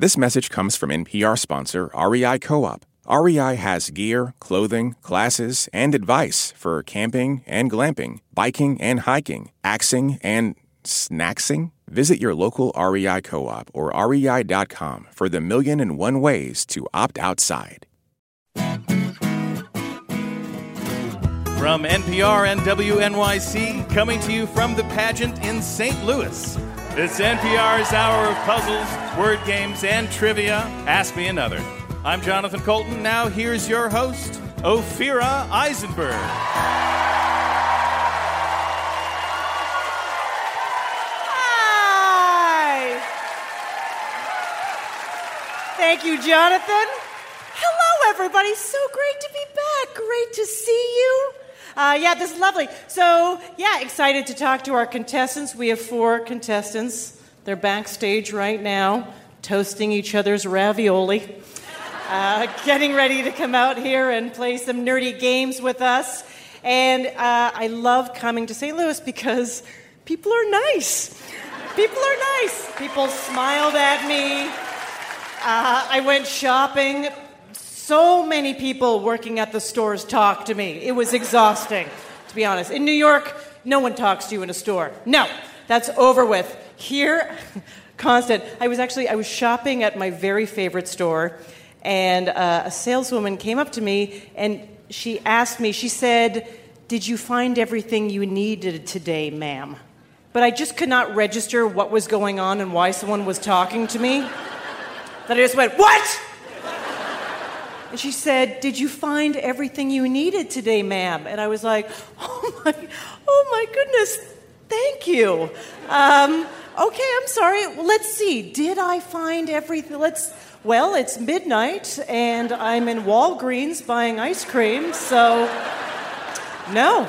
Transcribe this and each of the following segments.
This message comes from NPR sponsor REI Co-op. REI has gear, clothing, classes, and advice for camping and glamping, biking and hiking, axing and snacksing. Visit your local REI Co-op or REI.com for the 1,001 ways to opt outside. From NPR and WNYC, coming to you from the pageant in St. Louis, it's NPR's hour of puzzles, word games, and trivia. Ask Me Another. I'm Jonathan Coulton. Now here's your host, Ophira Eisenberg. Hi. Thank you, Jonathan. Hello, everybody. So great to be back. Great to see you. This is lovely. So, excited to talk to our contestants. We have four contestants. They're backstage right now, toasting each other's ravioli, getting ready to come out here and play some nerdy games with us. And I love coming to St. Louis because people are nice. People smiled at me. I went shopping. So many people working at the stores talked to me. It was exhausting, to be honest. In New York, no one talks to you in a store. No, that's over with. Here, constant. I was shopping at my very favorite store, and a saleswoman came up to me, and she asked me, she said, "Did you find everything you needed today, ma'am?" But I just could not register what was going on and why someone was talking to me. That I just went, "What?" And she said, "Did you find everything you needed today, ma'am?" And I was like, oh my goodness, thank you. Okay, I'm sorry. Well, let's see. Did I find everything? Well, it's midnight, and I'm in Walgreens buying ice cream, so no.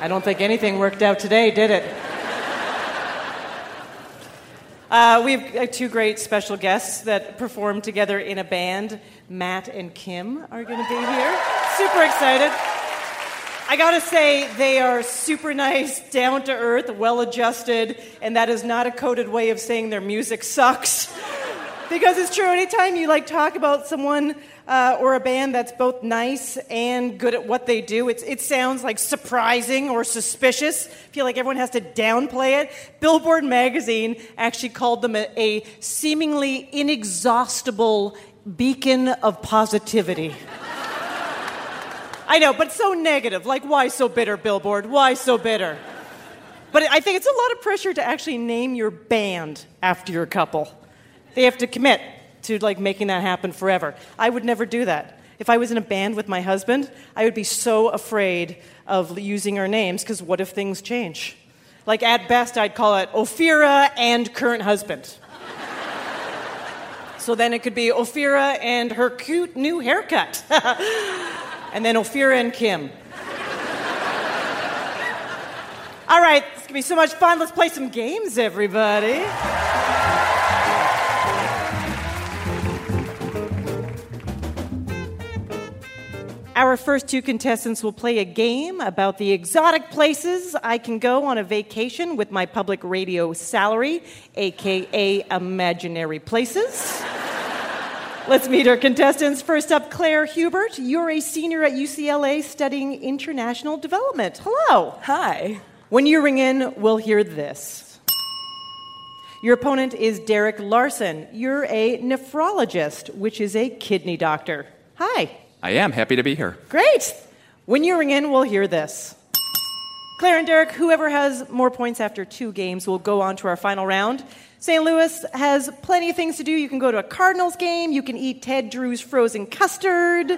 I don't think anything worked out today, did it? We have two great special guests that perform together in a band. Matt and Kim are going to be here. Super excited. I got to say, they are super nice, down-to-earth, well-adjusted, and that is not a coded way of saying their music sucks. Because it's true, anytime you talk about someone or a band that's both nice and good at what they do, it sounds like surprising or suspicious. I feel like everyone has to downplay it. Billboard magazine actually called them a seemingly inexhaustible beacon of positivity. I know, but so negative. Why so bitter, Billboard? Why so bitter? But I think it's a lot of pressure to actually name your band after your couple. They have to commit to making that happen forever. I would never do that. If I was in a band with my husband, I would be so afraid of using our names, because what if things change? At best, I'd call it Ophira and Current Husband. So then it could be Ophira and her cute new haircut. And then Ophira and Kim. All right, it's going to be so much fun. Let's play some games, everybody. Our first two contestants will play a game about the exotic places I can go on a vacation with my public radio salary, a.k.a. Imaginary Places. Let's meet our contestants. First up, Claire Hubert. You're a senior at UCLA studying international development. Hello. Hi. When you ring in, we'll hear this. Your opponent is Derek Larson. You're a nephrologist, which is a kidney doctor. Hi. I am happy to be here. Great. When you ring in, we'll hear this. Claire and Derek, whoever has more points after two games will go on to our final round. St. Louis has plenty of things to do. You can go to a Cardinals game. You can eat Ted Drew's frozen custard.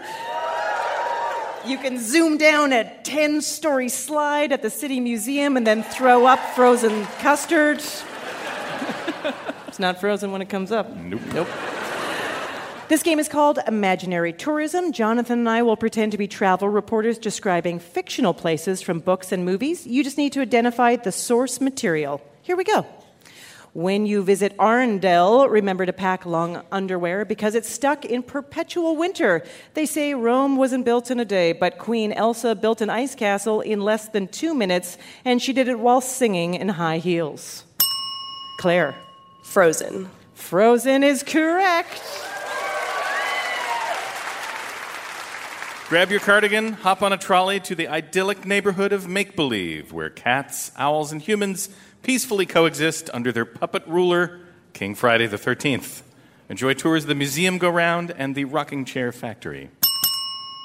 You can zoom down a 10-story slide at the City Museum and then throw up frozen custard. It's not frozen when it comes up. Nope. This game is called Imaginary Tourism. Jonathan and I will pretend to be travel reporters describing fictional places from books and movies. You just need to identify the source material. Here we go. When you visit Arendelle, remember to pack long underwear because it's stuck in perpetual winter. They say Rome wasn't built in a day, but Queen Elsa built an ice castle in less than 2 minutes, and she did it while singing in high heels. Claire. Frozen. Frozen is correct. Grab your cardigan, hop on a trolley to the idyllic neighborhood of Make-Believe, where cats, owls, and humans peacefully coexist under their puppet ruler, King Friday the 13th. Enjoy tours of the museum go-round and the rocking chair factory.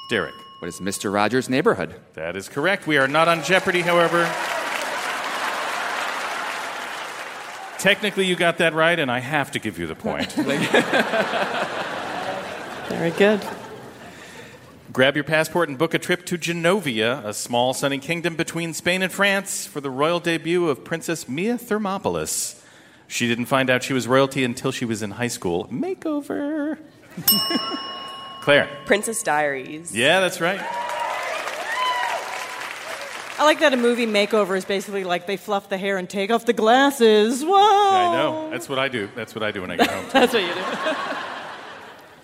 Derek. What is Mr. Rogers' Neighborhood? That is correct. We are not on Jeopardy, however. Technically, you got that right, and I have to give you the point. Very good. Grab your passport and book a trip to Genovia, a small sunny kingdom between Spain and France, for the royal debut of Princess Mia Thermopolis. She didn't find out she was royalty until she was in high school. Makeover. Claire. Princess Diaries. Yeah, that's right. I like that a movie makeover is basically like they fluff the hair and take off the glasses. Whoa! I know. That's what I do. That's what I do when I get home. That's what you do.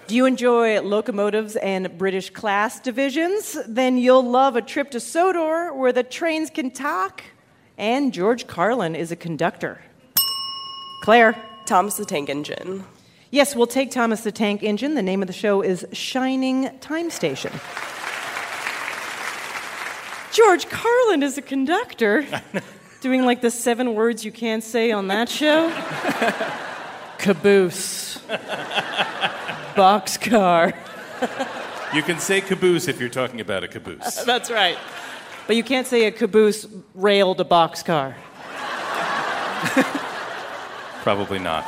Do you enjoy locomotives and British class divisions? Then you'll love a trip to Sodor where the trains can talk and George Carlin is a conductor. Claire. Thomas the Tank Engine. Yes, we'll take Thomas the Tank Engine. The name of the show is Shining Time Station. George Carlin is a conductor, doing like the 7 words you can't say on that show. Caboose. Boxcar. You can say caboose if you're talking about a caboose. That's right. But you can't say a caboose railed a boxcar. Probably not.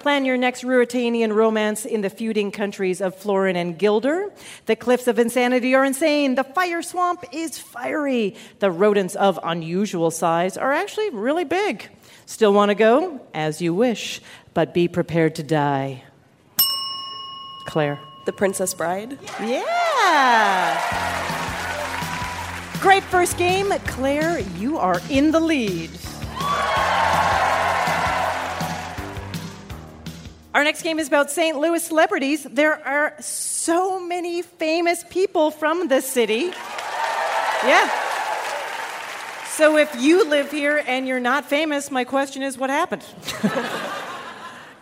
Plan your next Ruritanian romance in the feuding countries of Florin and Gilder. The cliffs of insanity are insane. The fire swamp is fiery. The rodents of unusual size are actually really big. Still want to go? As you wish, but be prepared to die. Claire. The Princess Bride. Yeah! Great first game. Claire, you are in the lead. Our next game is about St. Louis celebrities. There are so many famous people from the city. Yeah. So if you live here and you're not famous, my question is, what happened?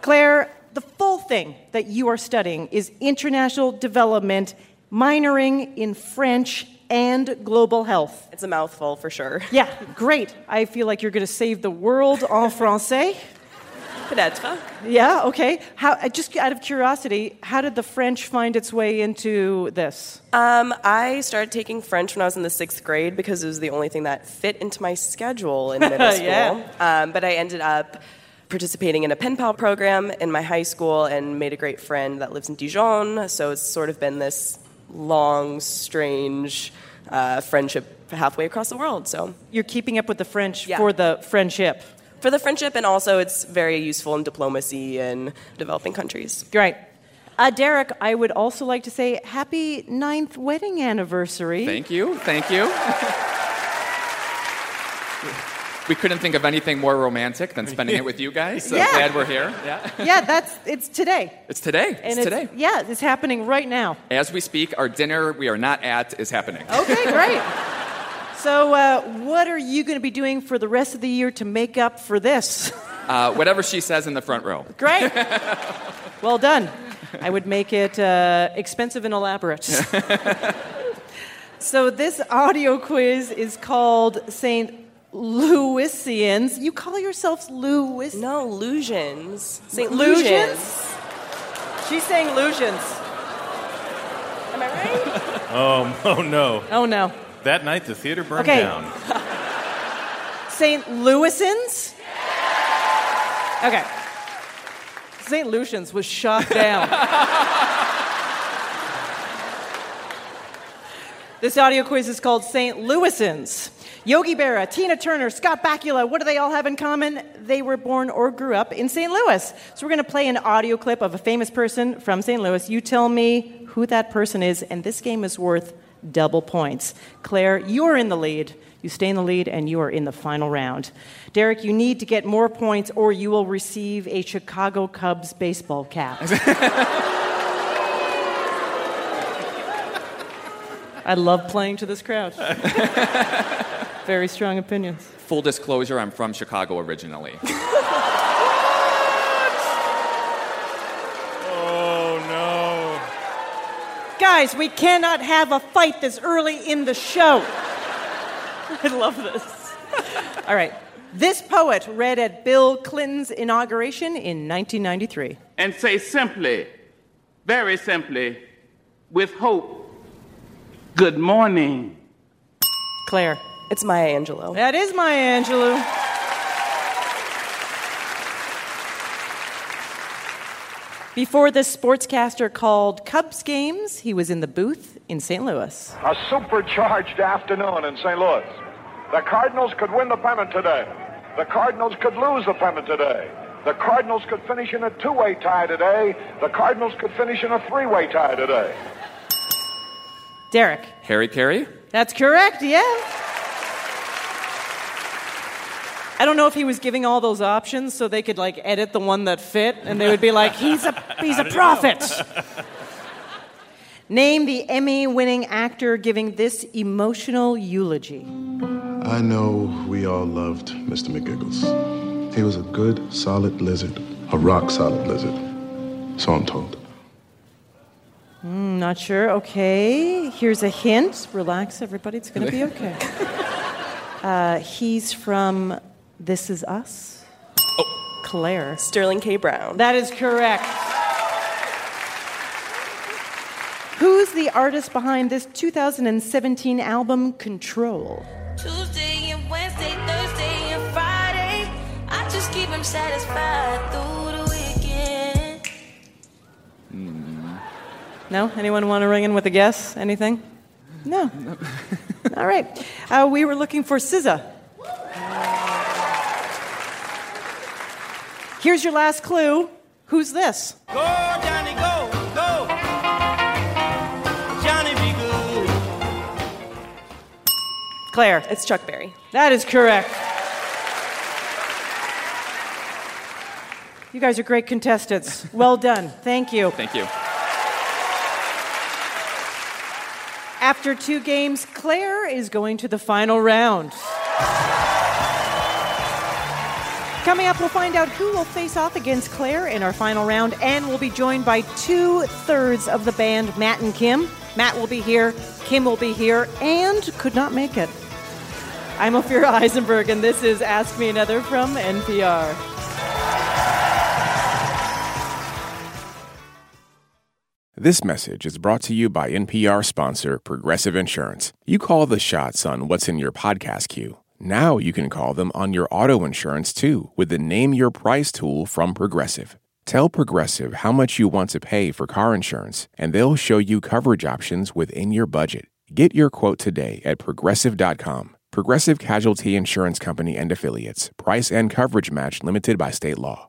Claire, the full thing that you are studying is international development, minoring in French and global health. It's a mouthful for sure. Yeah, great. I feel like you're going to save the world en français. Peut-être. Yeah, okay. How, just out of curiosity, how did the French find its way into this? I started taking French when I was in the 6th grade because it was the only thing that fit into my schedule in middle school. Yeah. But I ended up participating in a pen pal program in my high school and made a great friend that lives in Dijon. So it's sort of been this long, strange friendship halfway across the world. So you're keeping up with the French for the friendship. For the friendship, and also it's very useful in diplomacy and developing countries. Right. Derek, I would also like to say happy 9th wedding anniversary. Thank you. Thank you. We couldn't think of anything more romantic than spending it with you guys, so glad we're here. Yeah, it's today. It's today. Today. Yeah, it's happening right now. As we speak, our dinner we are not at is happening. Okay, great. So what are you going to be doing for the rest of the year to make up for this? Whatever she says in the front row. Great. Well done. I would make it expensive and elaborate. So this audio quiz is called St. Louisians. You call yourselves Louis? No, Lusians. St. Lusians? She's saying Lusians. Am I right? Oh, no. Oh, no. That night, the theater burned down. St. Louisans? Okay. St. Lucians was shot down. This audio quiz is called St. Louisans. Yogi Berra, Tina Turner, Scott Bakula, what do they all have in common? They were born or grew up in St. Louis. So we're going to play an audio clip of a famous person from St. Louis. You tell me who that person is, and this game is worth double points. Claire, you are in the lead. You stay in the lead, and you are in the final round. Derek, you need to get more points, or you will receive a Chicago Cubs baseball cap. I love playing to this crowd. Very strong opinions. Full disclosure, I'm from Chicago originally. guys, we cannot have a fight this early in the show. I love this. All right. This poet read at Bill Clinton's inauguration in 1993. And say simply, very simply, with hope, good morning. Claire. It's Maya Angelou. That is Maya Angelou. Before this sportscaster called Cubs games, he was in the booth in St. Louis. A supercharged afternoon in St. Louis. The Cardinals could win the pennant today. The Cardinals could lose the pennant today. The Cardinals could finish in a two-way tie today. The Cardinals could finish in a three-way tie today. Derek. Harry Carey? That's correct, yeah. I don't know if he was giving all those options so they could, like, edit the one that fit, and they would be like, he's a prophet. Name the Emmy-winning actor giving this emotional eulogy. I know we all loved Mr. McGiggles. He was a good, solid lizard, a rock-solid lizard. So I'm told. Not sure. Okay. Here's a hint. Relax, everybody. It's going to be okay. He's from... This Is Us? Oh. Claire. Sterling K. Brown. That is correct. Who's the artist behind this 2017 album, Control? Tuesday and Wednesday, Thursday and Friday. I just keep him satisfied through the weekend. No? Anyone want to ring in with a guess? Anything? No. All right. We were looking for SZA. Here's your last clue. Who's this? Go, Johnny, go, go. Johnny, be good. Claire. It's Chuck Berry. That is correct. You guys are great contestants. Well done. Thank you. Thank you. After two games, Claire is going to the final round. Coming up, we'll find out who will face off against Claire in our final round, and we'll be joined by two-thirds of the band, Matt and Kim. Matt will be here, Kim will be here, and could not make it. I'm Ophira Eisenberg, and this is Ask Me Another from NPR. This message is brought to you by NPR sponsor Progressive Insurance. You call the shots on what's in your podcast queue. Now you can call them on your auto insurance, too, with the Name Your Price tool from Progressive. Tell Progressive how much you want to pay for car insurance, and they'll show you coverage options within your budget. Get your quote today at Progressive.com. Progressive Casualty Insurance Company and Affiliates. Price and coverage match limited by state law.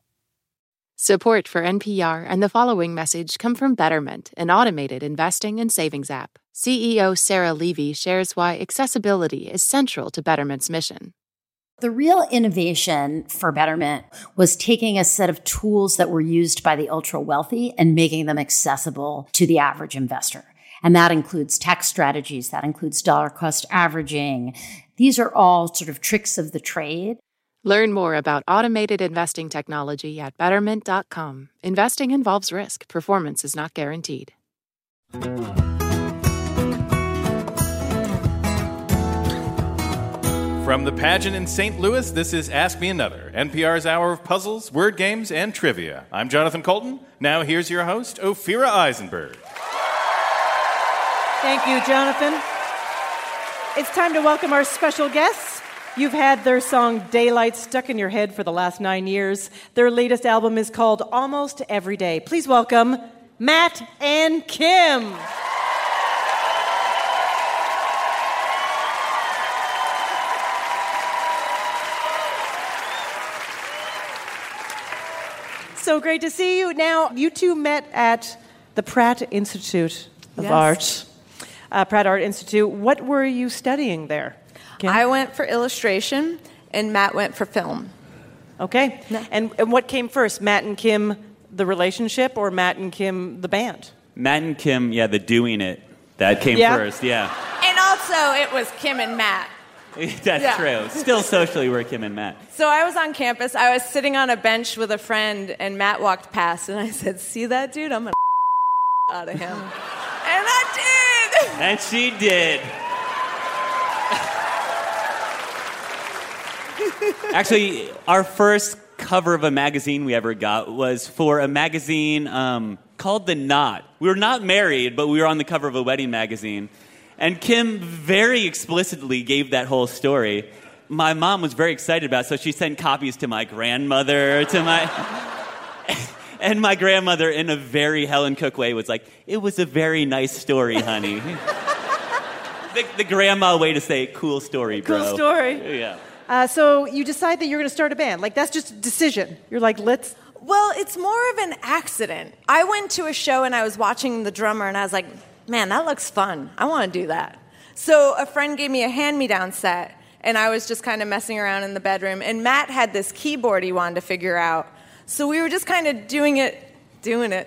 Support for NPR and the following message come from Betterment, an automated investing and savings app. CEO Sarah Levy shares why accessibility is central to Betterment's mission. The real innovation for Betterment was taking a set of tools that were used by the ultra-wealthy and making them accessible to the average investor. And that includes tax strategies, that includes dollar-cost averaging. These are all sort of tricks of the trade. Learn more about automated investing technology at Betterment.com. Investing involves risk. Performance is not guaranteed. From the pageant in St. Louis, this is Ask Me Another, NPR's hour of puzzles, word games, and trivia. I'm Jonathan Coulton. Now here's your host, Ophira Eisenberg. Thank you, Jonathan. It's time to welcome our special guests. You've had their song Daylight stuck in your head for the last 9 years. Their latest album is called Almost Every Day. Please welcome Matt and Kim. So great to see you. Now, you two met at the Pratt Institute of Art. Pratt Art Institute. What were you studying there? Kim? I went for illustration, and Matt went for film. Okay. No. And what came first, Matt and Kim, the relationship, or Matt and Kim, the band? Matt and Kim, the doing it. That came first, And also, it was Kim and Matt. That's true. Still socially, we're Kim and Matt. So I was on campus. I was sitting on a bench with a friend, and Matt walked past, and I said, see that dude? I'm going to out of him. And I did. And she did. Actually, our first cover of a magazine we ever got was for a magazine called The Knot. We were not married, but we were on the cover of a wedding magazine. And Kim very explicitly gave that whole story. My mom was very excited about it, so she sent copies to my grandmother, to my... And my grandmother, in a very Helen Cook way, was like, it was a very nice story, honey. The grandma way to say, cool story, bro. Cool story. Yeah. So you decide that you're going to start a band. Like, that's just a decision. You're like, let's... Well, it's more of an accident. I went to a show, and I was watching the drummer, and I was like, man, that looks fun. I want to do that. So a friend gave me a hand-me-down set, and I was just kind of messing around in the bedroom. And Matt had this keyboard he wanted to figure out. So we were just kind of doing it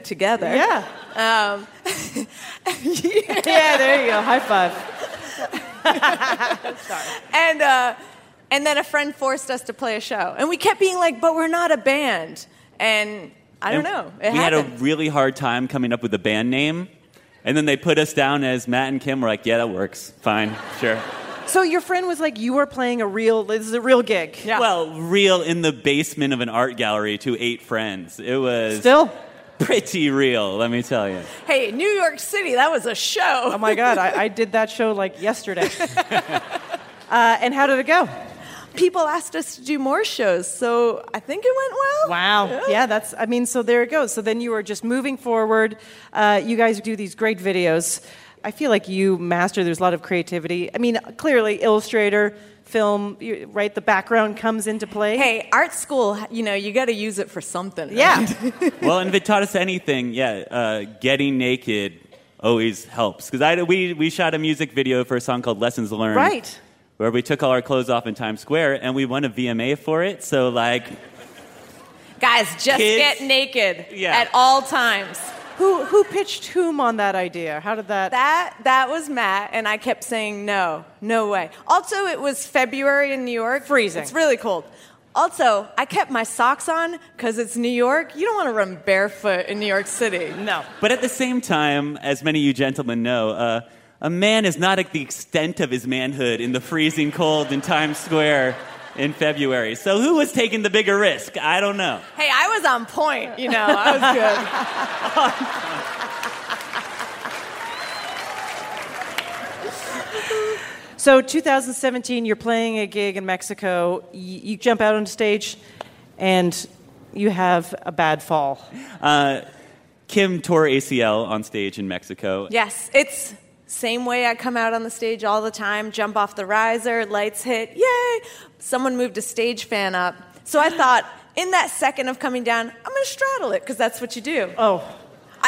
together. Yeah. Yeah, there you go. High five. Sorry. And then a friend forced us to play a show. And we kept being like, but we're not a band. And I don't know. We had a really hard time coming up with a band name. And then they put us down as Matt and Kim. We're like, yeah, that works. Fine. Sure. So your friend was like, you were playing this is a real gig. Yeah. Well, real in the basement of an art gallery to 8 friends. It was... Still? Pretty real, let me tell you. Hey, New York City, that was a show. Oh my God, I did that show like yesterday. And how did it go? People asked us to do more shows, so I think it went well. Wow. Yeah, so there it goes. So then you were just moving forward. You guys do these great videos. I feel like you master, there's a lot of creativity. I mean, clearly, illustrator, film, right? The background comes into play. Hey, art school, you got to use it for something. Right? Yeah. Well, and if it taught us anything, getting naked always helps. Because we shot a music video for a song called Lessons Learned. Right. Where we took all our clothes off in Times Square, and we won a VMA for it. So, guys, just kids, get naked at all times. Who pitched whom on that idea? How did that... That was Matt, and I kept saying no way. Also, it was February in New York. Freezing. It's really cold. Also, I kept my socks on because it's New York. You don't want to run barefoot in New York City. No. But at the same time, as many of you gentlemen know, a man is not at the extent of his manhood in the freezing cold in Times Square in February. So who was taking the bigger risk? I don't know. Hey, I was on point, I was good. So 2017, you're playing a gig in Mexico. You jump out on stage, and you have a bad fall. Kim tore ACL on stage in Mexico. Yes, it's... Same way I come out on the stage all the time, jump off the riser, lights hit, yay! Someone moved a stage fan up. So I thought, in that second of coming down, I'm going to straddle it, because that's what you do. Oh.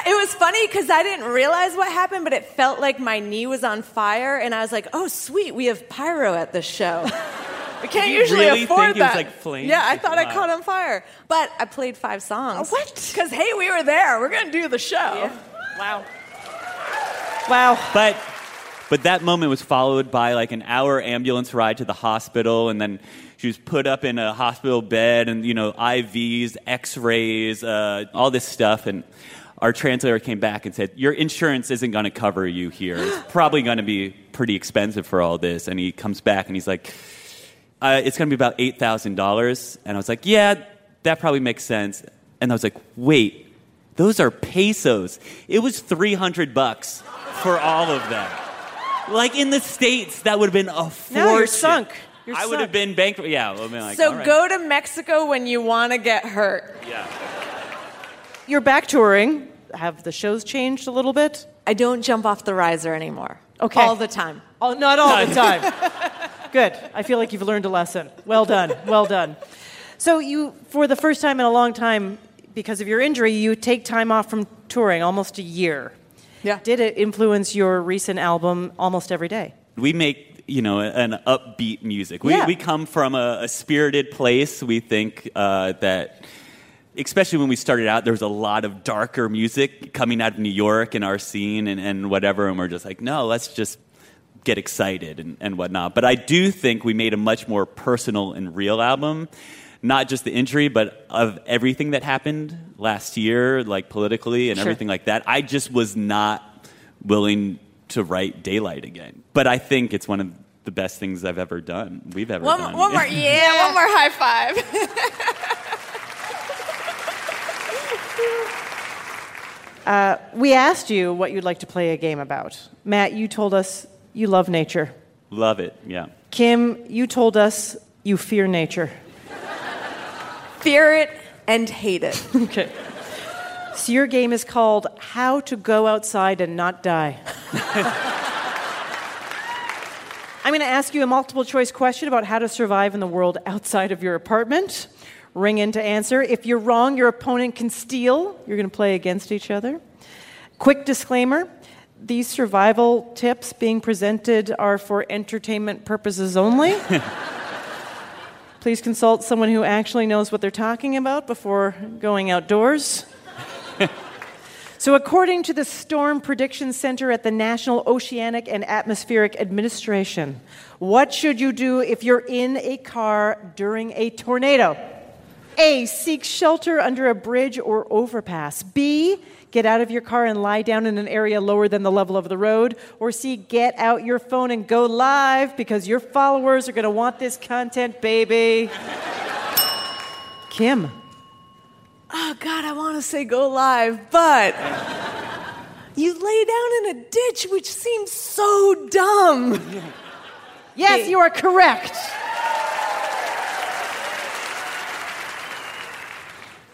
It was funny, because I didn't realize what happened, but it felt like my knee was on fire, and I was like, oh, sweet, we have pyro at this show. We can't usually really afford that. It was like flames? Yeah, I thought I caught on fire. But I played 5 songs. Oh, what? Because, hey, we were there. We're going to do the show. Yeah. Wow. Wow. But that moment was followed by an hour ambulance ride to the hospital, and then she was put up in a hospital bed, and IVs, X-rays, all this stuff. And our translator came back and said, "Your insurance isn't going to cover you here. It's probably going to be pretty expensive for all this." And he comes back and he's like, "It's going to be about $8,000." And I was like, "Yeah, that probably makes sense." And I was like, "Wait, those are pesos. It was $300." For all of them. In the States, that would have been a fortune. No, you're sunk. I would have been bankrupt. Yeah. So right. Go to Mexico when you want to get hurt. Yeah. You're back touring. Have the shows changed a little bit? I don't jump off the riser anymore. Okay. All the time. Not all the time. Good. I feel like you've learned a lesson. Well done. Well done. So you, for the first time in a long time, because of your injury, you take time off from touring, almost a year. Yeah. Did it influence your recent album, Almost Every Day? We make, an upbeat music. We come from a spirited place. We think that, especially when we started out, there was a lot of darker music coming out of New York and our scene and whatever. And we're just like, no, let's just get excited and whatnot. But I do think we made a much more personal and real album. Not just the injury, but of everything that happened last year, politically and everything like that. I just was not willing to write Daylight again. But I think it's one of the best things I've ever done. We've ever done. One more high five. We asked you what you'd like to play a game about. Matt, you told us you love nature. Love it, yeah. Kim, you told us you fear nature. Fear it and hate it. Okay. So your game is called How to Go Outside and Not Die. I'm going to ask you a multiple choice question about how to survive in the world outside of your apartment. Ring in to answer. If you're wrong, your opponent can steal. You're going to play against each other. Quick disclaimer. These survival tips being presented are for entertainment purposes only. Please consult someone who actually knows what they're talking about before going outdoors. So according to the Storm Prediction Center at the National Oceanic and Atmospheric Administration, what should you do if you're in a car during a tornado? A, seek shelter under a bridge or overpass. B, get out of your car and lie down in an area lower than the level of the road. Or C, get out your phone and go live because your followers are going to want this content, baby. Kim. Oh, God, I want to say go live, but you lay down in a ditch, which seems so dumb. Yes, you are correct.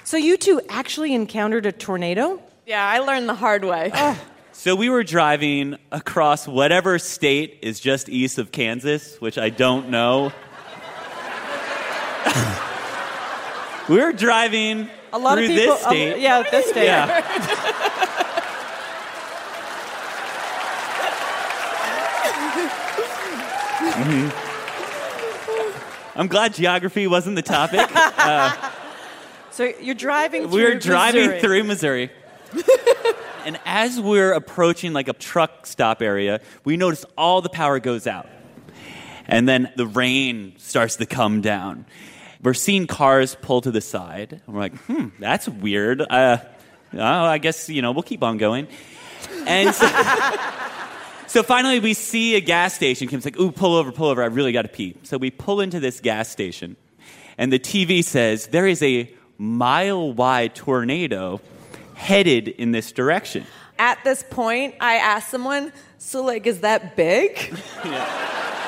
So you two actually encountered a tornado? Yeah, I learned the hard way. Oh. So we were driving across whatever state is just east of Kansas, which I don't know. We were driving a lot through of people, this state. Yeah, this state. Yeah. Mm-hmm. I'm glad geography wasn't the topic. So you're driving through Missouri. We're driving through Missouri. And as we're approaching like a truck stop area, we notice all the power goes out. And then the rain starts to come down. We're seeing cars pull to the side. And we're like, that's weird. I guess, we'll keep on going. And so, so finally we see a gas station. Kim's like, ooh, pull over. I really got to pee. So we pull into this gas station. And the TV says, there is a mile-wide tornado headed in this direction. At this point, I asked someone, so, is that big? Yeah.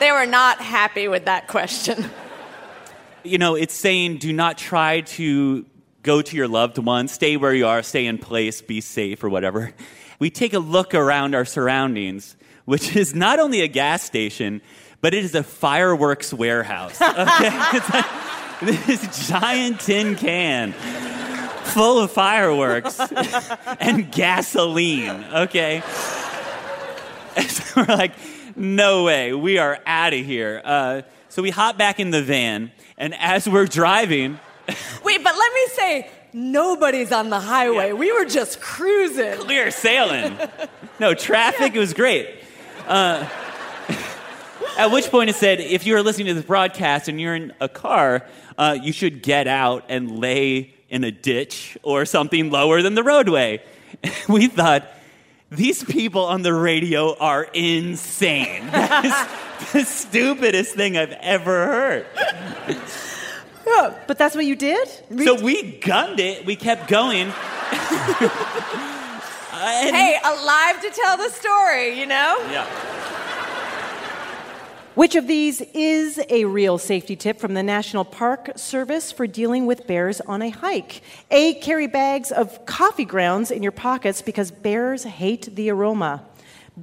They were not happy with that question. It's saying do not try to go to your loved one. Stay where you are. Stay in place. Be safe or whatever. We take a look around our surroundings, which is not only a gas station, but it is a fireworks warehouse. Okay? It's like this giant tin can full of fireworks and gasoline. Okay? And so we're like, no way. We are out of here. So we hop back in the van, and as we're driving... Wait, but let me say, nobody's on the highway. Yeah. We were just cruising. Clear sailing. No, traffic, it was great. At which point it said, if you are listening to this broadcast and you're in a car, you should get out and lay in a ditch or something lower than the roadway. We thought, these people on the radio are insane. That's the stupidest thing I've ever heard. Yeah, but that's what you did? So we gunned it. We kept going. Hey, alive to tell the story, Yeah. Which of these is a real safety tip from the National Park Service for dealing with bears on a hike? A, carry bags of coffee grounds in your pockets because bears hate the aroma.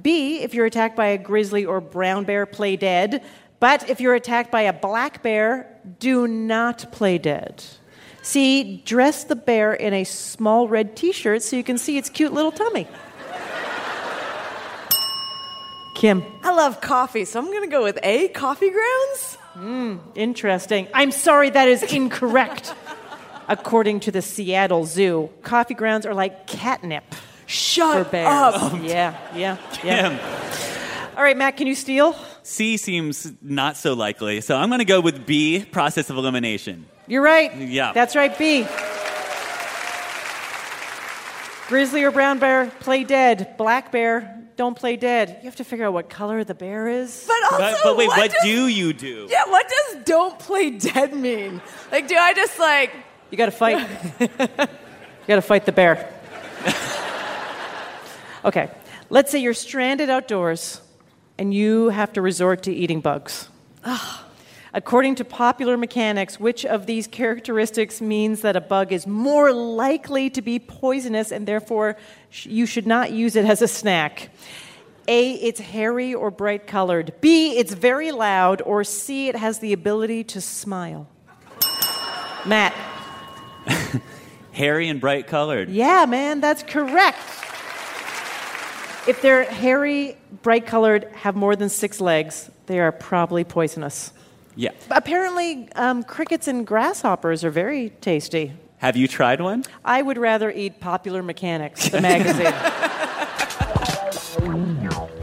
B, if you're attacked by a grizzly or brown bear, play dead. But if you're attacked by a black bear, do not play dead. C, dress the bear in a small red T-shirt so you can see its cute little tummy. Kim. I love coffee, so I'm going to go with A, coffee grounds. Interesting. I'm sorry, that is incorrect. According to the Seattle Zoo, coffee grounds are like catnip. Shut for bears. Up. Yeah. Kim. All right, Matt, can you steal? C seems not so likely, so I'm going to go with B, process of elimination. You're right. Yeah. That's right, B. Grizzly or brown bear, play dead. Black bear, don't play dead. You have to figure out what color the bear is. But also, but wait, what do you do? Yeah, what does "don't play dead" mean? Like, do I just like? You got to fight. You got to fight the bear. Okay, let's say you're stranded outdoors, and you have to resort to eating bugs. According to popular mechanics, which of these characteristics means that a bug is more likely to be poisonous and therefore you should not use it as a snack? A, it's hairy or bright colored. B, it's very loud. Or C, it has the ability to smile. Matt. Hairy and bright colored. Yeah, man, that's correct. If they're hairy, bright colored, have more than 6 legs, they are probably poisonous. Yeah. Apparently, crickets and grasshoppers are very tasty. Have you tried one? I would rather eat Popular Mechanics, the magazine.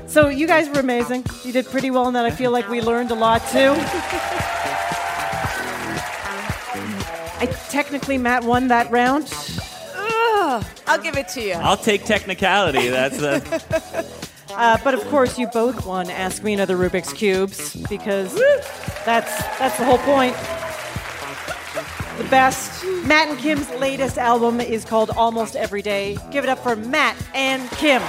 So you guys were amazing. You did pretty well in that. I feel like we learned a lot, too. Technically, Matt won that round. Ugh, I'll give it to you. I'll take technicality. That's but of course, you both won Ask Me Another Rubik's Cubes, because that's the whole point. The best. Matt and Kim's latest album is called Almost Every Day. Give it up for Matt and Kim.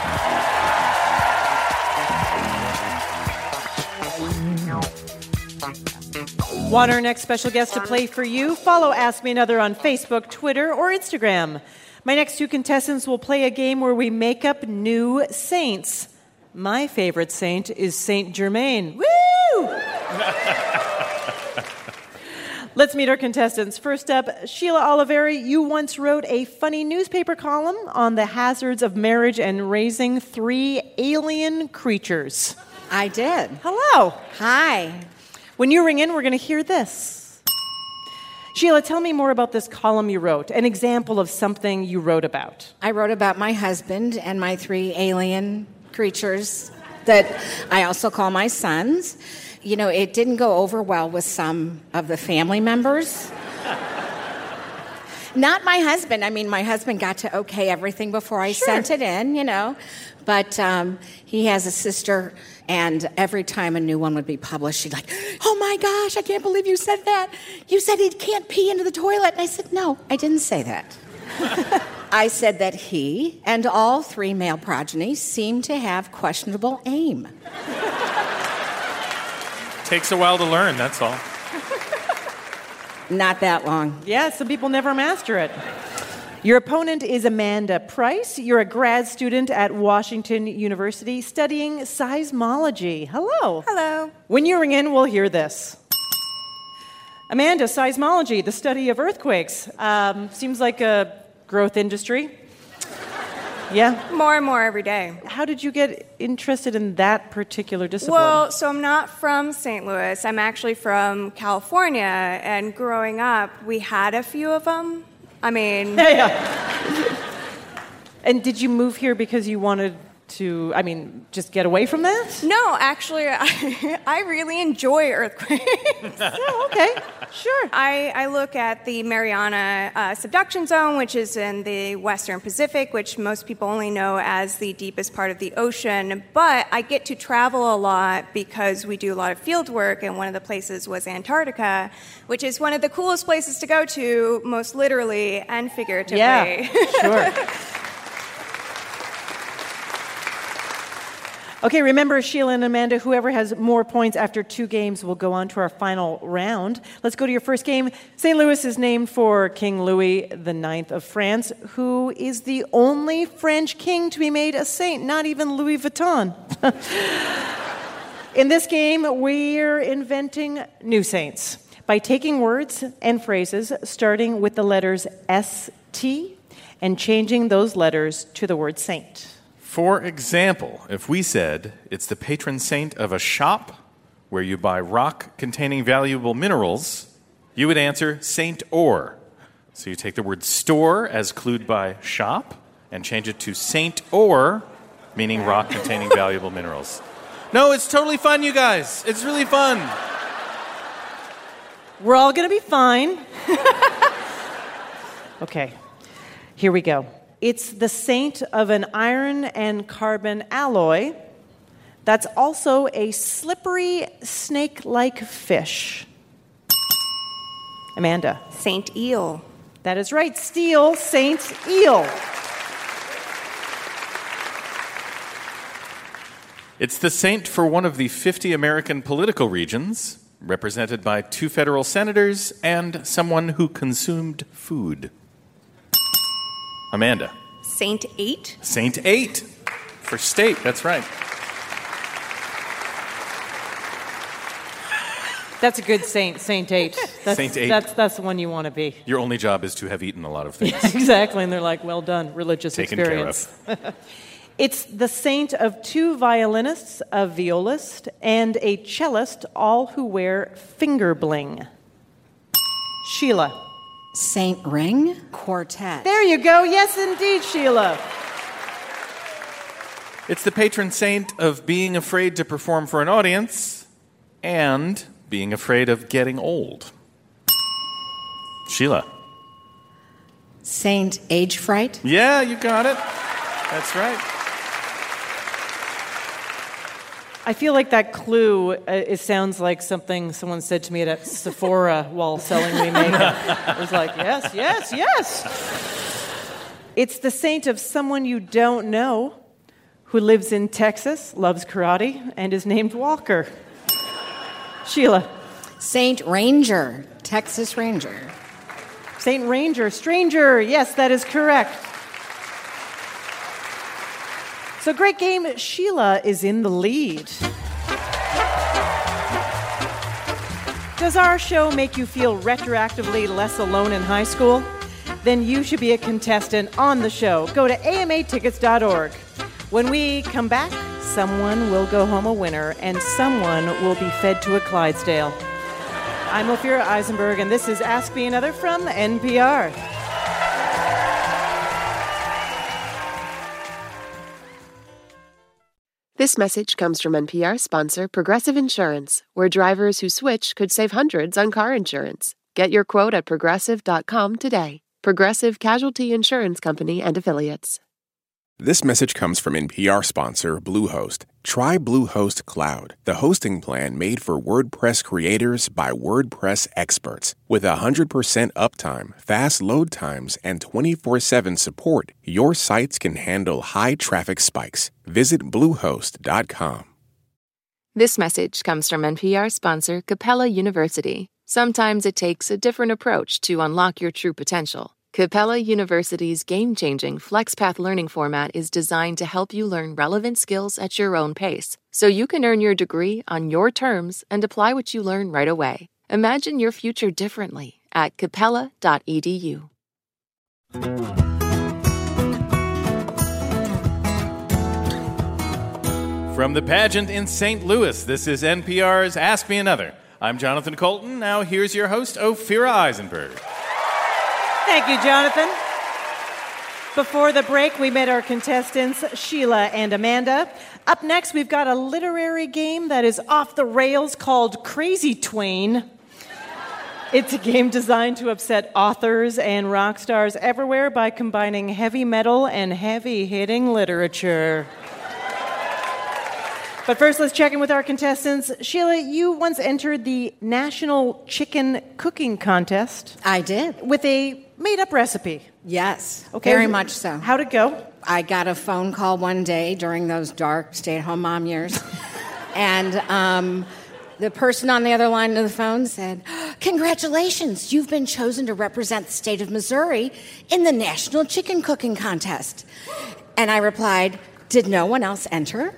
Want our next special guest to play for you? Follow Ask Me Another on Facebook, Twitter, or Instagram. My next 2 contestants will play a game where we make up new saints. My favorite saint is Saint Germain. Woo! Let's meet our contestants. First up, Sheila Oliveri, you once wrote a funny newspaper column on the hazards of marriage and raising 3 alien creatures. I did. Hello. Hi. When you ring in, we're going to hear this. Sheila, tell me more about this column you wrote, an example of something you wrote about. I wrote about my husband and my 3 alien creatures that I also call my sons. You know, it didn't go over well with some of the family members. Not my husband. I mean, my husband got to okay everything before I sent it in, you know. But he has a sister, and every time a new one would be published, she'd like, "Oh my gosh, I can't believe you said that. You said he can't pee into the toilet." And I said, "No, I didn't say that." I said that he and all 3 male progeny seem to have questionable aim. Takes a while to learn, that's all. Not that long. Yeah, some people never master it. Your opponent is Amanda Price. You're a grad student at Washington University studying seismology. Hello. Hello. When you ring in, we'll hear this. Amanda, seismology, the study of earthquakes. Seems like a growth industry. Yeah? More and more every day. How did you get interested in that particular discipline? Well, so I'm not from St. Louis. I'm actually from California. And growing up, we had a few of them. I mean... Yeah. And did you move here because you wanted... just get away from that? No, actually, I really enjoy earthquakes. Oh, okay, sure. I look at the Mariana subduction zone, which is in the Western Pacific, which most people only know as the deepest part of the ocean. But I get to travel a lot because we do a lot of field work, and one of the places was Antarctica, which is one of the coolest places to go to, most literally and figuratively. Yeah, sure. Okay, remember, Sheila and Amanda, whoever has more points after 2 games will go on to our final round. Let's go to your first game. St. Louis is named for King Louis IX of France, who is the only French king to be made a saint, not even Louis Vuitton. In this game, we're inventing new saints by taking words and phrases starting with the letters S-T and changing those letters to the word saint. For example, if we said it's the patron saint of a shop where you buy rock containing valuable minerals, you would answer Saint Or. So you take the word store as clued by shop and change it to Saint Or, meaning rock containing valuable minerals. No, it's totally fun, you guys. It's really fun. We're all going to be fine. Okay, here we go. It's the saint of an iron and carbon alloy that's also a slippery snake-like fish. Amanda. Saint Eel. That is right. Steel, Saint Eel. It's the saint for one of the 50 American political regions, represented by 2 federal senators and someone who consumed food. Amanda. Saint 8. Saint 8 for state. That's right. That's a good saint, Saint 8. Saint 8. That's the one you want to be. Your only job is to have eaten a lot of things. Yeah, exactly, and they're like, well done, religious taken experience. Taken care of. It's the saint of 2 violinists, a violist, and a cellist, all who wear finger bling. Sheila. Saint Ring Quartet. There you go. Yes, indeed, Sheila. It's the patron saint of being afraid to perform for an audience and being afraid of getting old. Sheila. Saint Age Fright. Yeah, you got it. That's right. I feel like that clue, it sounds like something someone said to me at Sephora while selling me makeup. I was like, yes, yes, yes. It's the saint of someone you don't know who lives in Texas, loves karate, and is named Walker. Sheila. Saint Ranger, Texas Ranger. Saint Ranger, stranger. Yes, that is correct. So great game. Sheila is in the lead. Does our show make you feel retroactively less alone in high school? Then you should be a contestant on the show. Go to amatickets.org. When we come back, someone will go home a winner and someone will be fed to a Clydesdale. I'm Ophira Eisenberg, and this is Ask Me Another from NPR. This message comes from NPR sponsor Progressive Insurance, where drivers who switch could save hundreds on car insurance. Get your quote at progressive.com today. Progressive Casualty Insurance Company and affiliates. This message comes from NPR sponsor Bluehost. Try Bluehost Cloud, the hosting plan made for WordPress creators by WordPress experts. With 100% uptime, fast load times, and 24/7 support, your sites can handle high traffic spikes. Visit Bluehost.com. This message comes from NPR sponsor Capella University. Sometimes it takes a different approach to unlock your true potential. Capella University's game-changing FlexPath learning format is designed to help you learn relevant skills at your own pace, so you can earn your degree on your terms and apply what you learn right away. Imagine your future differently at capella.edu. From the pageant in St. Louis, this is NPR's Ask Me Another. I'm Jonathan Coulton. Now here's your host, Ophira Eisenberg. Thank you, Jonathan. Before the break, we met our contestants, Sheila and Amanda. Up next, we've got a literary game that is off the rails called Crazy Twain. It's a game designed to upset authors and rock stars everywhere by combining heavy metal and heavy-hitting literature. But first, let's check in with our contestants. Sheila, you once entered the National Chicken Cooking Contest. I did. With a made-up recipe. Yes, okay. Very much so. How'd it go? I got a phone call one day during those dark stay-at-home mom years, and the person on the other line of the phone said, "Congratulations, you've been chosen to represent the state of Missouri in the National Chicken Cooking Contest." And I replied, "Did no one else enter?"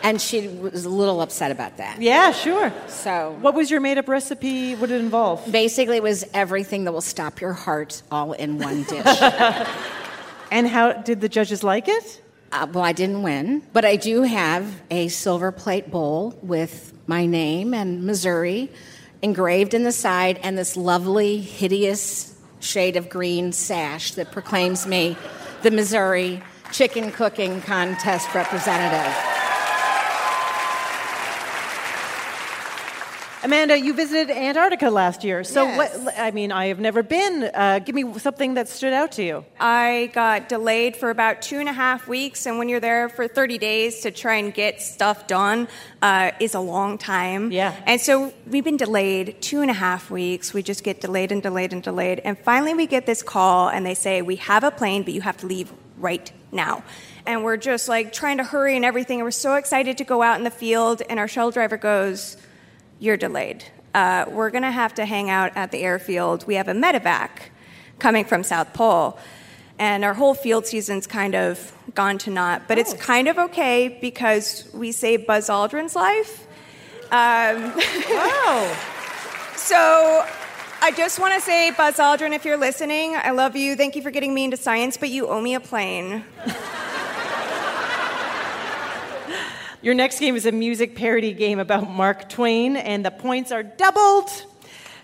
And she was a little upset about that. Yeah, sure. So, what was your made-up recipe? What did it involve? Basically, it was everything that will stop your heart all in one dish. And how did the judges like it? Well, I didn't win, but I do have a silver plate bowl with my name and Missouri engraved in the side and this lovely, hideous shade of green sash that proclaims me the Missouri Chicken Cooking Contest representative. Amanda, you visited Antarctica last year. So yes. What? I mean, I have never been. Give me something that stood out to you. I got delayed for about 2.5 weeks, and when you're there for 30 days to try and get stuff done is a long time. Yeah. And so we've been delayed 2.5 weeks. We just get delayed and delayed and delayed. And finally we get this call, and they say, we have a plane, but you have to leave right now. And we're just like trying to hurry and everything. And we're so excited to go out in the field. And our shuttle driver goes, you're delayed. We're going to have to hang out at the airfield. We have a medevac coming from South Pole. And our whole field season's kind of gone to naught. But it's kind of okay because we saved Buzz Aldrin's life. Wow. So I just want to say, Buzz Aldrin, if you're listening, I love you. Thank you for getting me into science, but you owe me a plane. Your next game is a music parody game about Mark Twain, and the points are doubled.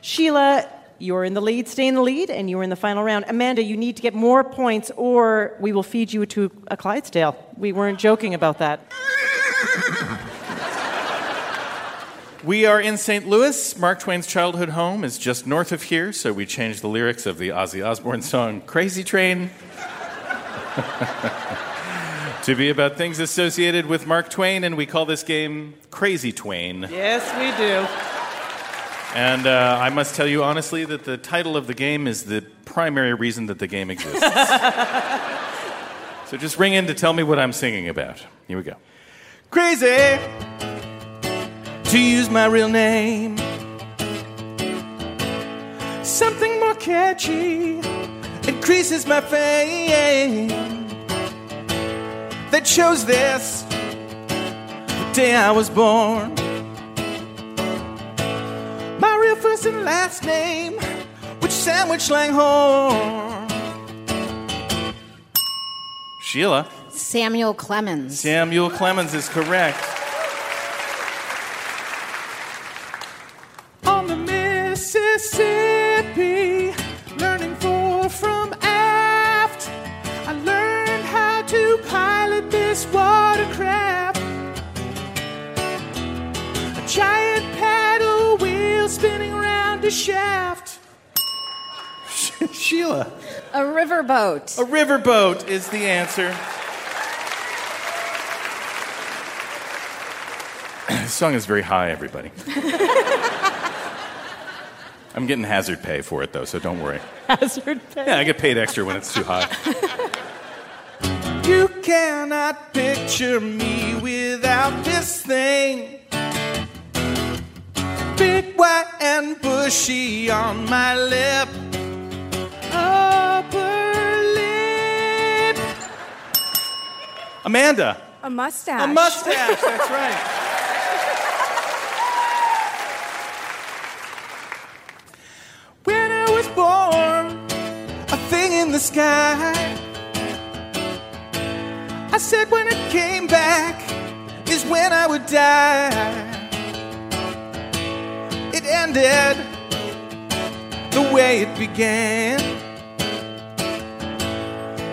Sheila, you're in the lead. Stay in the lead, and you are in the final round. Amanda, you need to get more points, or we will feed you to a Clydesdale. We weren't joking about that. We are in St. Louis. Mark Twain's childhood home is just north of here, so we changed the lyrics of the Ozzy Osbourne song Crazy Train to be about things associated with Mark Twain, and we call this game Crazy Twain. Yes, we do. And I must tell you honestly that the title of the game is the primary reason that the game exists. So just ring in to tell me what I'm singing about. Here we go. Crazy to use my real name. Something more catchy increases my fame. They chose this the day I was born. My real first and last name, which sandwich Langhorne. Sheila. Samuel Clemens. Samuel Clemens is correct. On the Mississippi, learning for from aft, I learned how to this watercraft, a giant paddle wheel spinning around a shaft. Sheila. A riverboat. A riverboat is the answer. This song is very high, everybody. I'm getting hazard pay for it, though, so don't worry. Hazard pay? Yeah, I get paid extra when it's too high. You cannot picture me without this thing. Big, white, and bushy on my lip. Upper lip. Amanda. A mustache. A mustache, that's right. When I was born, a thing in the sky. I said when it came back is when I would die. It ended the way it began.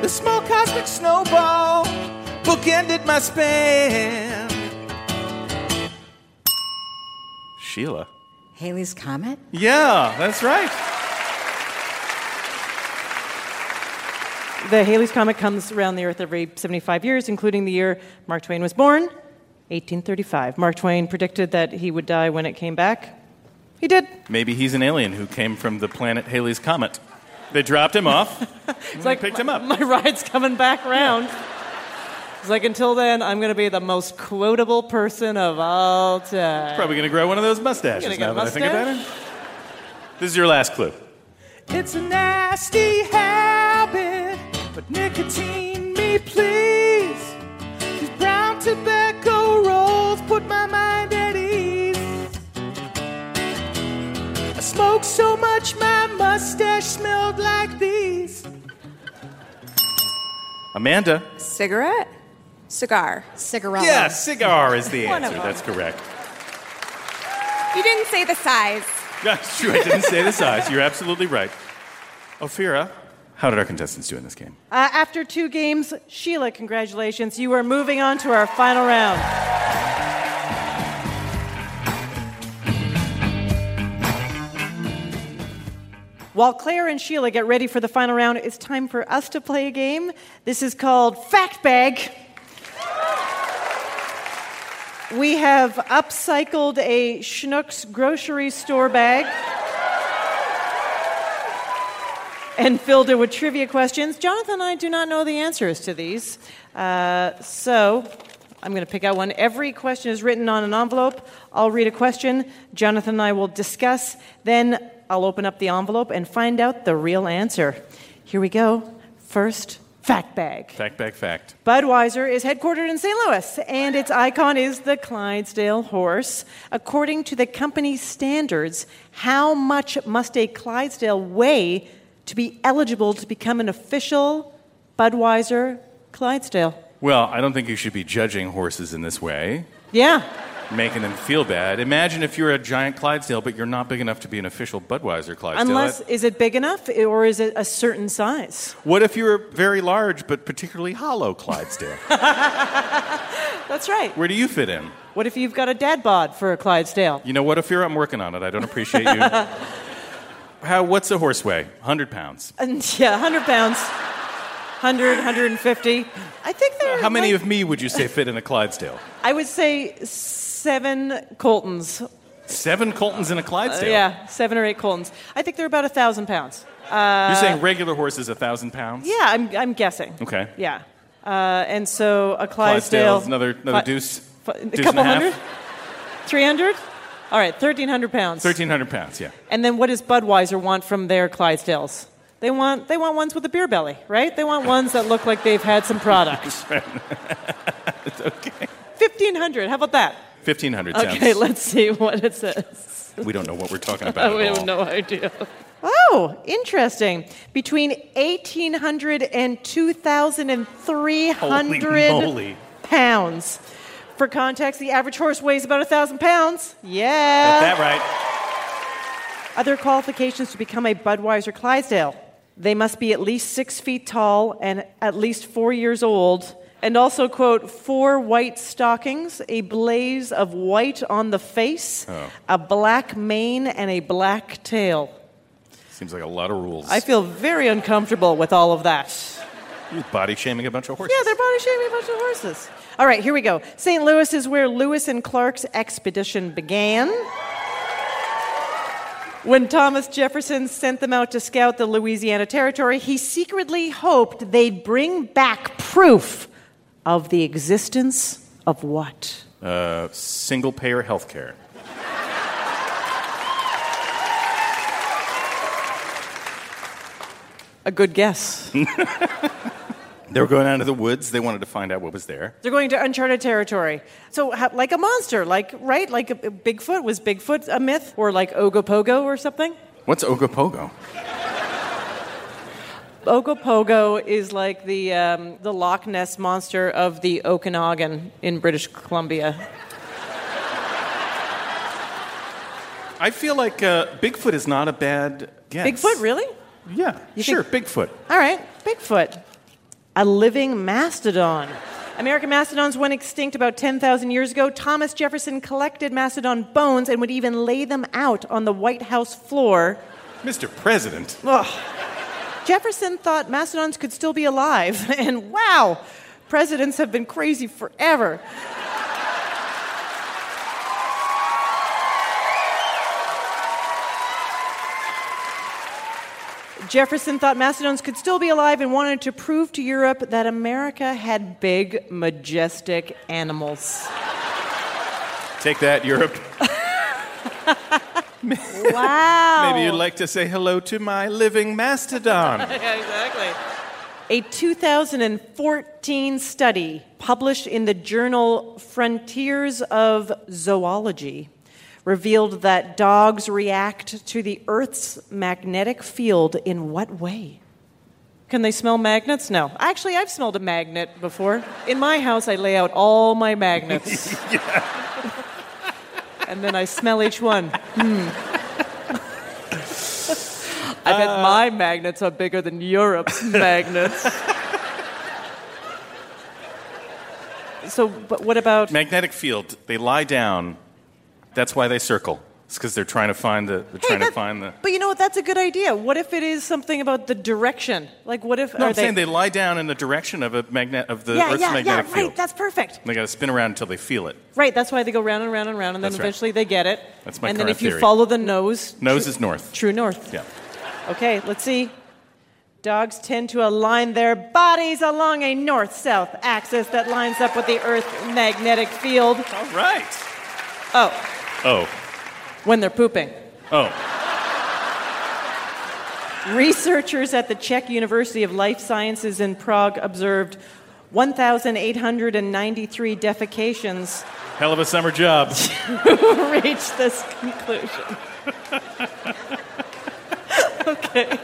The small cosmic snowball bookended my span. Sheila. Halley's Comet? Yeah, that's right. The Halley's Comet comes around the Earth every 75 years, including the year Mark Twain was born, 1835. Mark Twain predicted that he would die when it came back. He did. Maybe he's an alien who came from the planet Halley's Comet. They dropped him off. It's like, picked him up. My ride's coming back round. It's like, until then, I'm going to be the most quotable person of all time. Probably going to grow one of those mustaches now that I think about it. This is your last clue. It's a nasty habit, but nicotine me please. These brown tobacco rolls put my mind at ease. I smoked so much my mustache smelled like these. Amanda. Cigarette? Cigar. Cigarella. Yeah, cigar is the answer. That's correct. You didn't say the size. That's true, I didn't say the size. You're absolutely right. Ophira, how did our contestants do in this game? After two games, Sheila, congratulations. You are moving on to our final round. While Claire and Sheila get ready for the final round, it's time for us to play a game. This is called Fact Bag. We have upcycled a Schnucks grocery store bag and filled it with trivia questions. Jonathan and I do not know the answers to these, so I'm going to pick out one. Every question is written on an envelope. I'll read a question. Jonathan and I will discuss. Then I'll open up the envelope and find out the real answer. Here we go. First, Fact Bag. Fact Bag fact. Budweiser is headquartered in St. Louis, and its icon is the Clydesdale horse. According to the company's standards, how much must a Clydesdale weigh to be eligible to become an official Budweiser Clydesdale? Well, I don't think you should be judging horses in this way. Yeah. Making them feel bad. Imagine if you're a giant Clydesdale, but you're not big enough to be an official Budweiser Clydesdale. Unless, is it big enough, or is it a certain size? What if you're a very large, but particularly hollow Clydesdale? That's right. Where do you fit in? What if you've got a dad bod for a Clydesdale? You know what, Ophira? I'm working on it. I don't appreciate you. What's a horse weigh? 100 pounds. Yeah, 100 pounds. 100, 150. I think there are... How many of me would you say fit in a Clydesdale? I would say 7 Coltons. 7 Coltons in a Clydesdale? Yeah, 7 or 8 Coltons. I think they're about 1,000 pounds. You're saying regular horse is 1,000 pounds? Yeah, I'm guessing. Okay. Yeah. And so a Clydesdale... Clydesdale's another deuce? A couple hundred? 300? All right, 1,300 pounds. 1,300 pounds, yeah. And then what does Budweiser want from their Clydesdales? They want ones with a beer belly, right? They want ones that look like they've had some product. It's okay. 1,500, how about that? 1,500 sounds. Okay, let's see what it says. We don't know what we're talking about at all. We have no idea. Oh, interesting. Between 1,800 and 2,300 pounds. For context, the average horse weighs about 1,000 pounds. Yeah. Got that right. Other qualifications to become a Budweiser Clydesdale. They must be at least 6 feet tall and at least 4 years old. And also, quote, 4 white stockings, a blaze of white on the face, a black mane, and a black tail. Seems like a lot of rules. I feel very uncomfortable with all of that. You're body shaming a bunch of horses. Yeah, they're body shaming a bunch of horses. All right, here we go. St. Louis is where Lewis and Clark's expedition began. When Thomas Jefferson sent them out to scout the Louisiana Territory, he secretly hoped they'd bring back proof of the existence of what? Single-payer health care. A good guess. They were going out into the woods. They wanted to find out what was there. They're going to uncharted territory. So, like a monster, like, right? Like a Bigfoot? Was Bigfoot a myth? Or like Ogopogo or something? What's Ogopogo? Ogopogo is like the Loch Ness monster of the Okanagan in British Columbia. I feel like Bigfoot is not a bad guess. Bigfoot, really? Yeah, sure, Bigfoot. All right, Bigfoot. A living mastodon. American mastodons went extinct about 10,000 years ago. Thomas Jefferson collected mastodon bones and would even lay them out on the White House floor. Mr. President. Ugh. Jefferson thought mastodons could still be alive, and wow, presidents have been crazy forever. Jefferson thought mastodons could still be alive and wanted to prove to Europe that America had big, majestic animals. Take that, Europe. Wow. Maybe you'd like to say hello to my living mastodon. Yeah, exactly. A 2014 study published in the journal Frontiers of Zoology revealed that dogs react to the Earth's magnetic field in what way? Can they smell magnets? No. Actually, I've smelled a magnet before. In my house, I lay out all my magnets. And then I smell each one. I bet my magnets are bigger than Europe's magnets. So, but what about... Magnetic field. They lie down. That's why they circle. It's because they're trying to find the. But you know what? That's a good idea. What if it is something about the direction? Like, what if? No, I'm saying they lie down in the direction of Earth's magnetic field. Yeah, right. That's perfect. And they got to spin around until they feel it. Right. That's why they go round and round and round, and then eventually they get it. That's my current theory. And then if you follow the nose. Nose is north. True north. Yeah. Okay. Let's see. Dogs tend to align their bodies along a north-south axis that lines up with the Earth's magnetic field. All right. Oh. When they're pooping. Oh. Researchers at the Czech University of Life Sciences in Prague observed 1,893 defecations. Hell of a summer job. To reach this conclusion. Okay.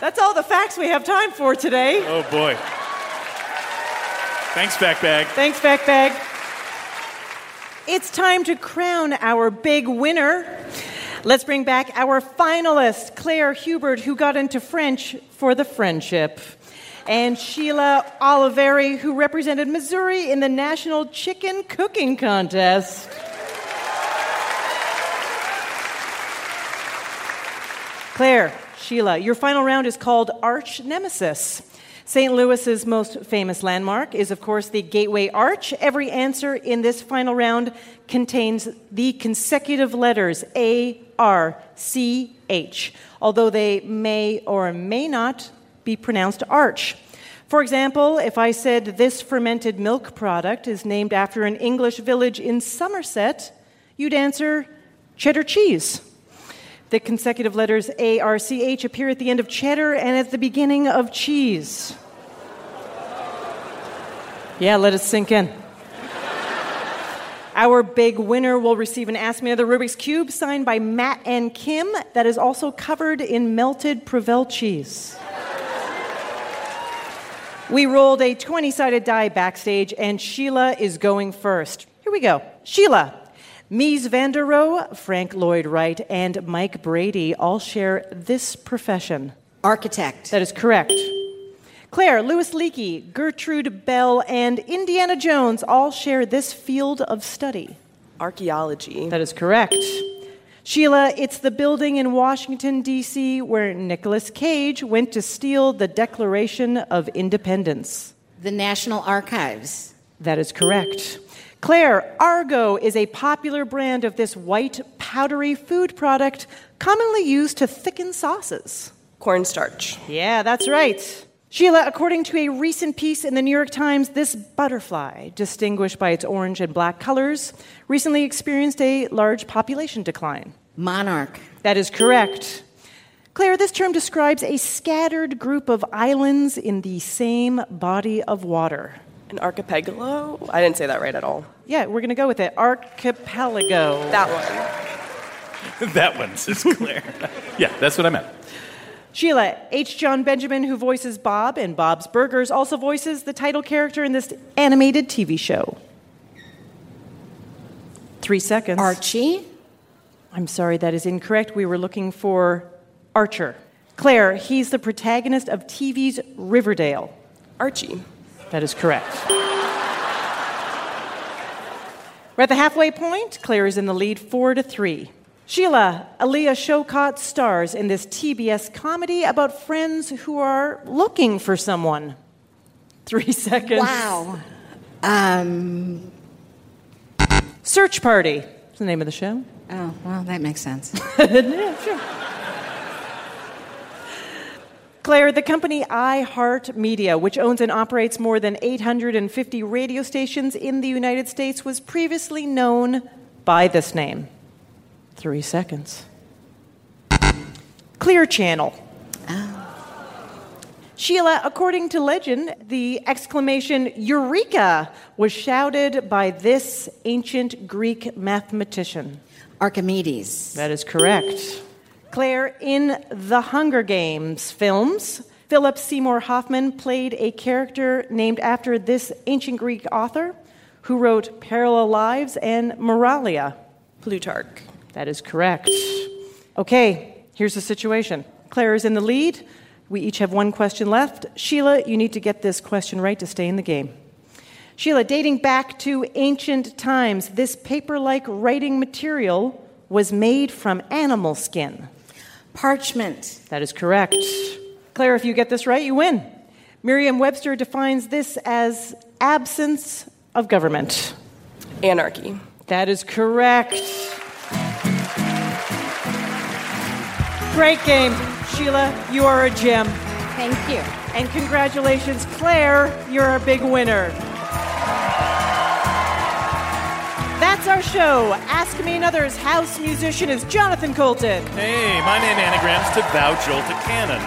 That's all the facts we have time for today. Oh, boy. Thanks, Backbag. Thanks, Backbag. It's time to crown our big winner. Let's bring back our finalist, Claire Hubert, who got into French for the friendship, and Sheila Oliveri, who represented Missouri in the National Chicken Cooking Contest. Claire, Sheila, your final round is called Arch Nemesis. St. Louis's most famous landmark is, of course, the Gateway Arch. Every answer in this final round contains the consecutive letters A-R-C-H, although they may or may not be pronounced arch. For example, if I said this fermented milk product is named after an English village in Somerset, you'd answer cheddar cheese. The consecutive letters A-R-C-H appear at the end of cheddar and at the beginning of cheese. Yeah, let it sink in. Our big winner will receive an Ask Me Another Rubik's Cube signed by Matt and Kim that is also covered in melted Prevel cheese. We rolled a 20-sided die backstage, and Sheila is going first. Here we go. Sheila. Mies van der Rohe, Frank Lloyd Wright, and Mike Brady all share this profession. Architect. That is correct. Claire, Louis Leakey, Gertrude Bell, and Indiana Jones all share this field of study. Archaeology. That is correct. Sheila, it's the building in Washington, D.C., where Nicolas Cage went to steal the Declaration of Independence. The National Archives. That is correct. Claire, Argo is a popular brand of this white, powdery food product commonly used to thicken sauces. Cornstarch. Yeah, that's right. Sheila, according to a recent piece in the New York Times, this butterfly, distinguished by its orange and black colors, recently experienced a large population decline. Monarch. That is correct. Claire, this term describes a scattered group of islands in the same body of water. An archipelago? I didn't say that right at all. Yeah, we're going to go with it. Archipelago. That one. That one, says Claire. Yeah, that's what I meant. Sheila, H. John Benjamin, who voices Bob in Bob's Burgers, also voices the title character in this animated TV show. 3 seconds. Archie? I'm sorry, that is incorrect. We were looking for Archer. Claire, he's the protagonist of TV's Riverdale. Archie. That is correct. We're at the halfway point. Claire is in the lead 4-3. Sheila, Aaliyah Showcott stars in this TBS comedy about friends who are looking for someone. 3 seconds. Wow. Search Party is the name of the show. Oh, well, that makes sense. Yeah, sure. Claire, the company iHeartMedia, which owns and operates more than 850 radio stations in the United States, was previously known by this name. 3 seconds. Clear Channel. Oh. Sheila, according to legend, the exclamation Eureka was shouted by this ancient Greek mathematician. Archimedes. That is correct. Claire, in the Hunger Games films, Philip Seymour Hoffman played a character named after this ancient Greek author who wrote Parallel Lives and Moralia. Plutarch. That is correct. Okay, here's the situation. Claire is in the lead. We each have one question left. Sheila, you need to get this question right to stay in the game. Sheila, dating back to ancient times, this paper-like writing material was made from animal skin? Parchment. That is correct. Claire, if you get this right, you win. Merriam-Webster defines this as absence of government. Anarchy. That is correct. Great game. Sheila, you are a gem. Thank you. And congratulations, Claire, you're a big winner. That's our show. Ask Me Another's house musician is Jonathan Coulton. Hey, my name anagrams to Thou Jolted Cannon.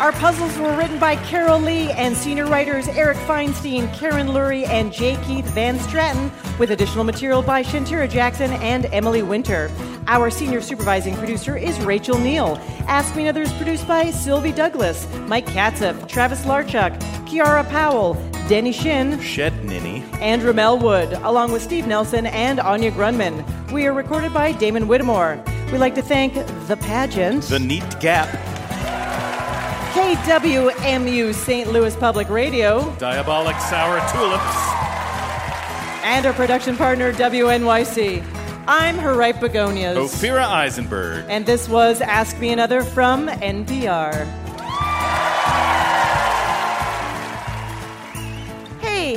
Our puzzles were written by Carol Lee and senior writers Eric Feinstein, Karen Lurie, and J. Keith Van Stratton, with additional material by Shantira Jackson and Emily Winter. Our senior supervising producer is Rachel Neal. Ask Me Another is produced by Sylvie Douglas, Mike Katzeff, Travis Larchuk, Kiara Powell, Denny Shin, Shed Ninny, and Ramel Wood, along with Steve Nelson and Anya Grunman. We are recorded by Damon Whittemore. We'd like to thank The Pageant, The Neat Gap, KWMU St. Louis Public Radio, Diabolic Sour Tulips, and our production partner, WNYC. I'm her ripe begonias, Ophira Eisenberg. And this was Ask Me Another from NPR. Hey,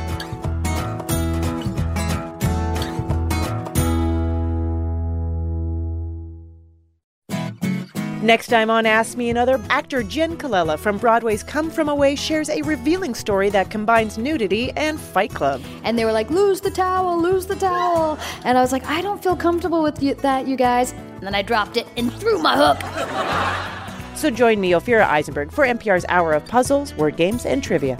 Next time on Ask Me Another, actor Jen Colella from Broadway's Come From Away shares a revealing story that combines nudity and Fight Club. And they were like, lose the towel, lose the towel. And I was like, I don't feel comfortable with that, you guys. And then I dropped it and threw my hook. So join me, Ophira Eisenberg, for NPR's Hour of Puzzles, Word Games, and Trivia.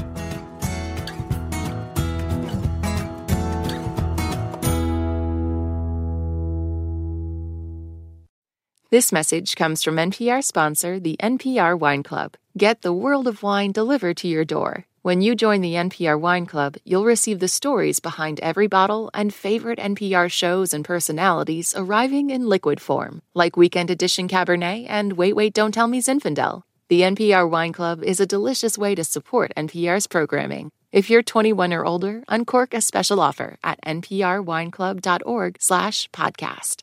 This message comes from NPR sponsor, the NPR Wine Club. Get the world of wine delivered to your door. When you join the NPR Wine Club, you'll receive the stories behind every bottle and favorite NPR shows and personalities arriving in liquid form, like Weekend Edition Cabernet and Wait, Wait, Don't Tell Me's Infidel. The NPR Wine Club is a delicious way to support NPR's programming. If you're 21 or older, uncork a special offer at nprwineclub.org/podcast.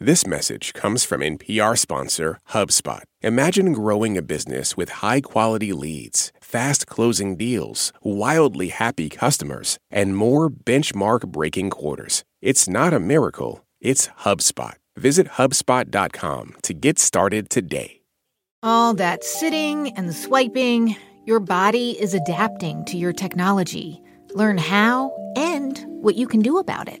This message comes from NPR sponsor HubSpot. Imagine growing a business with high-quality leads, fast closing deals, wildly happy customers, and more benchmark-breaking quarters. It's not a miracle, it's HubSpot. Visit HubSpot.com to get started today. All that sitting and swiping, your body is adapting to your technology. Learn how and what you can do about it.